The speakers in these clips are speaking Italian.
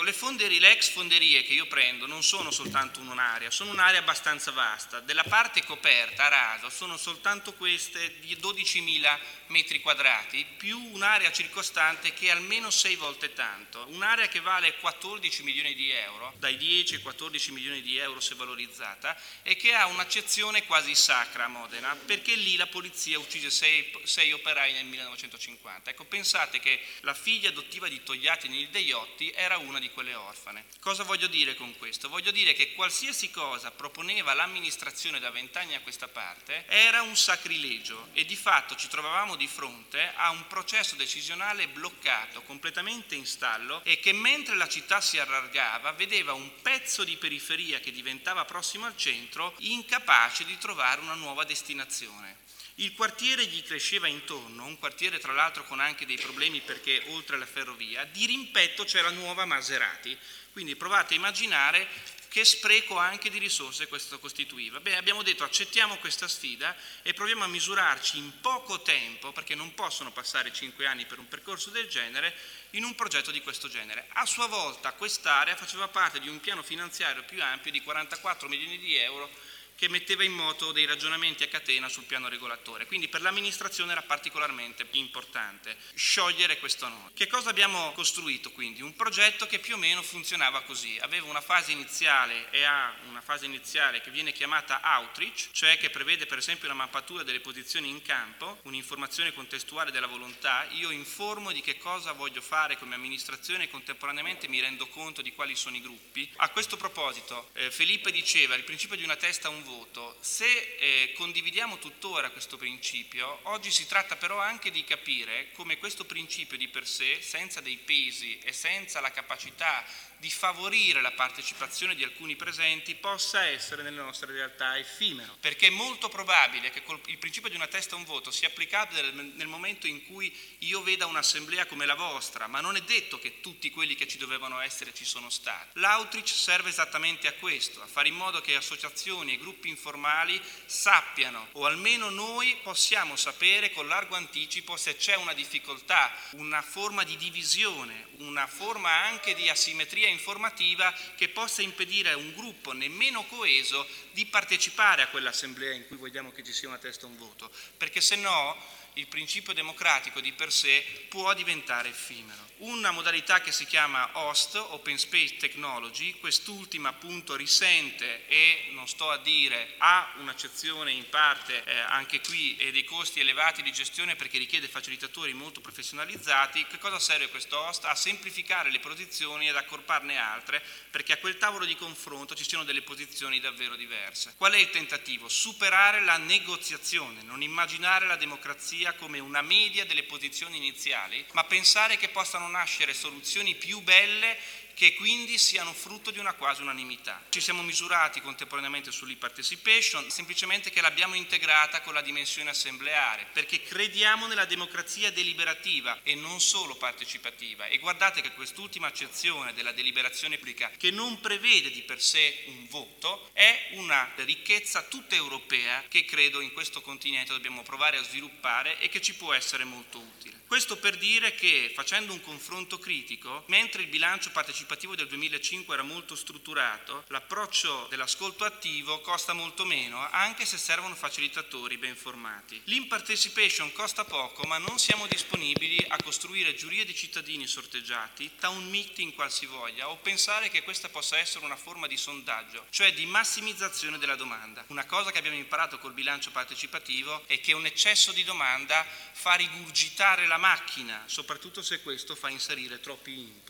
Ecco, le ex fonderie che io prendo non sono soltanto un'area, sono un'area abbastanza vasta. Della parte coperta, a raso, sono soltanto queste di 12.000 metri quadrati, più un'area circostante che è almeno 6 volte tanto. Un'area che vale 14 milioni di euro, dai 10 ai 14 milioni di euro se valorizzata, e che ha un'accezione quasi sacra a Modena, perché lì la polizia uccise 6 operai nel 1950. Ecco, pensate che la figlia adottiva di Togliatti, Nilde Iotti, era una di quelle orfane. Cosa voglio dire con questo? Voglio dire che qualsiasi cosa proponeva l'amministrazione da 20 anni a questa parte era un sacrilegio, e di fatto ci trovavamo di fronte a un processo decisionale bloccato, completamente in stallo, e che mentre la città si allargava vedeva un pezzo di periferia che diventava prossimo al centro incapace di trovare una nuova destinazione. Il quartiere gli cresceva intorno, un quartiere tra l'altro con anche dei problemi perché oltre alla ferrovia, di rimpetto c'è la nuova Maserati, quindi provate a immaginare che spreco anche di risorse questo costituiva. Beh, abbiamo detto accettiamo questa sfida e proviamo a misurarci in poco tempo, perché non possono passare 5 anni per un percorso del genere, in un progetto di questo genere. A sua volta quest'area faceva parte di un piano finanziario più ampio di 44 milioni di euro che metteva in moto dei ragionamenti a catena sul piano regolatore, quindi per l'amministrazione era particolarmente importante sciogliere questo nodo. Che cosa abbiamo costruito quindi? Un progetto che più o meno funzionava così, aveva una fase iniziale e ha una fase iniziale che viene chiamata outreach, cioè che prevede per esempio una mappatura delle posizioni in campo, un'informazione contestuale della volontà, io informo di che cosa voglio fare come amministrazione e contemporaneamente mi rendo conto di quali sono i gruppi. A questo proposito Felipe diceva il principio di una testa un voto, se condividiamo tuttora questo principio, oggi si tratta però anche di capire come questo principio di per sé, senza dei pesi e senza la capacità di favorire la partecipazione di alcuni presenti, possa essere nella nostra realtà effimero, perché è molto probabile che il principio di una testa un voto sia applicabile nel momento in cui io veda un'assemblea come la vostra, ma non è detto che tutti quelli che ci dovevano essere ci sono stati. L'outreach serve esattamente a questo, a fare in modo che associazioni e gruppi informali sappiano, o almeno noi possiamo sapere con largo anticipo se c'è una difficoltà, una forma di divisione, una forma anche di asimmetria informativa che possa impedire a un gruppo nemmeno coeso di partecipare a quell'assemblea in cui vogliamo che ci sia una testa e un voto, perché se no il principio democratico di per sé può diventare effimero. Una modalità che si chiama OST, Open Space Technology, quest'ultima appunto risente e, non sto a dire, ha un'accezione in parte anche qui e dei costi elevati di gestione perché richiede facilitatori molto professionalizzati. Che cosa serve questo OST? A semplificare le posizioni ed accorparne altre perché a quel tavolo di confronto ci siano delle posizioni davvero diverse. Qual è il tentativo? Superare la negoziazione, non immaginare la democrazia come una media delle posizioni iniziali, ma pensare che possano nascere soluzioni più belle che quindi siano frutto di una quasi unanimità. Ci siamo misurati contemporaneamente sull'e-participation, semplicemente che l'abbiamo integrata con la dimensione assembleare, perché crediamo nella democrazia deliberativa e non solo partecipativa. E guardate che quest'ultima accezione della deliberazione pubblica, che non prevede di per sé un voto, è una ricchezza tutta europea che credo in questo continente dobbiamo provare a sviluppare e che ci può essere molto utile. Questo per dire che, facendo un confronto critico, mentre il bilancio partecipativo del 2005 era molto strutturato, l'approccio dell'ascolto attivo costa molto meno, anche se servono facilitatori ben formati. L'in-participation costa poco, ma non siamo disponibili a costruire giurie di cittadini sorteggiati, town meeting qualsivoglia, o pensare che questa possa essere una forma di sondaggio, cioè di massimizzazione della domanda. Una cosa che abbiamo imparato col bilancio partecipativo è che un eccesso di domanda fa rigurgitare la macchina, soprattutto se questo fa inserire troppi input.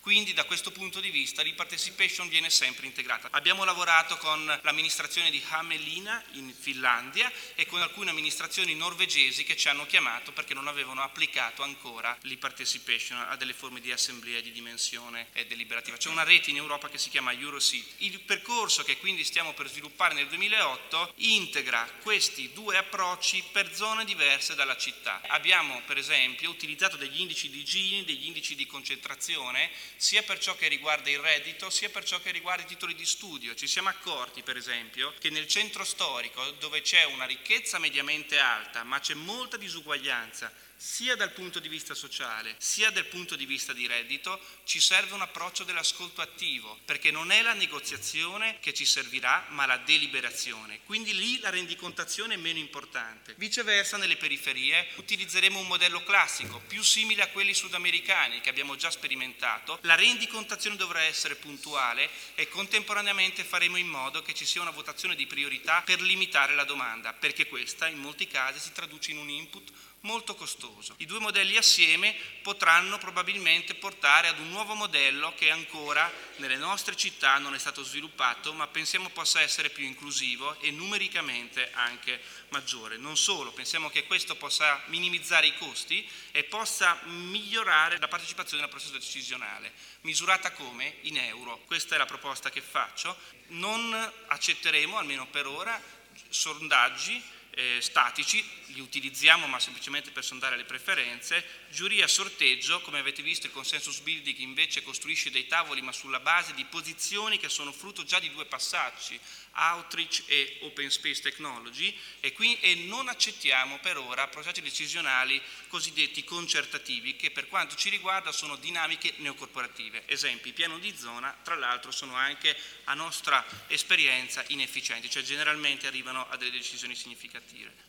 Quindi da questo punto di vista l'e-participation viene sempre integrata. Abbiamo lavorato con l'amministrazione di Hamelina in Finlandia e con alcune amministrazioni norvegesi che ci hanno chiamato perché non avevano applicato ancora l'e-participation a delle forme di assemblea di dimensione deliberativa. C'è una rete in Europa che si chiama EuroCity. Il percorso che quindi stiamo per sviluppare nel 2008 integra questi due approcci per zone diverse dalla città. Abbiamo per esempio utilizzato degli indici di Gini, degli indici di concentrazione, sia per ciò che riguarda il reddito, sia per ciò che riguarda i titoli di studio. Ci siamo accorti, per esempio, che nel centro storico, dove c'è una ricchezza mediamente alta, ma c'è molta disuguaglianza, sia dal punto di vista sociale, sia dal punto di vista di reddito, ci serve un approccio dell'ascolto attivo, perché non è la negoziazione che ci servirà, ma la deliberazione. Quindi lì la rendicontazione è meno importante. Viceversa, nelle periferie utilizzeremo un modello classico, più simile a quelli sudamericani che abbiamo già sperimentato. La rendicontazione dovrà essere puntuale e contemporaneamente faremo in modo che ci sia una votazione di priorità per limitare la domanda, perché questa in molti casi si traduce in un input molto costoso. I due modelli assieme potranno probabilmente portare ad un nuovo modello che ancora nelle nostre città non è stato sviluppato, ma pensiamo possa essere più inclusivo e numericamente anche maggiore. Non solo, pensiamo che questo possa minimizzare i costi e possa migliorare la partecipazione al processo decisionale, misurata come? In euro. Questa è la proposta che faccio. Non accetteremo, almeno per ora, sondaggi statici, li utilizziamo ma semplicemente per sondare le preferenze, giuria, sorteggio. Come avete visto, il consensus building invece costruisce dei tavoli ma sulla base di posizioni che sono frutto già di due passaggi, outreach e open space technology, e non accettiamo per ora processi decisionali cosiddetti concertativi, che per quanto ci riguarda sono dinamiche neocorporative. Esempi, piano di zona, tra l'altro, sono anche a nostra esperienza inefficienti, cioè generalmente arrivano a delle decisioni significative.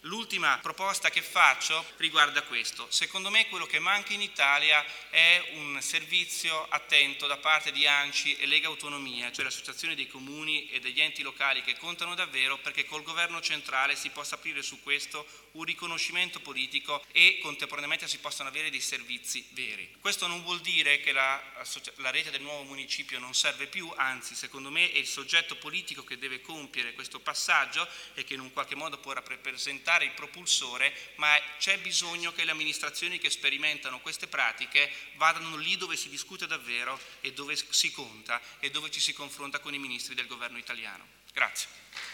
L'ultima proposta che faccio riguarda questo. Secondo me quello che manca in Italia è un servizio attento da parte di Anci e Lega Autonomia, cioè l'associazione dei comuni e degli enti locali che contano davvero, perché col governo centrale si possa aprire su questo un riconoscimento politico e contemporaneamente si possano avere dei servizi veri. Questo non vuol dire che la rete del nuovo municipio non serve più, anzi secondo me è il soggetto politico che deve compiere questo passaggio e che in un qualche modo può rappresentare il propulsore, ma c'è bisogno che le amministrazioni che sperimentano queste pratiche vadano lì dove si discute davvero e dove si conta e dove ci si confronta con i ministri del governo italiano. Grazie.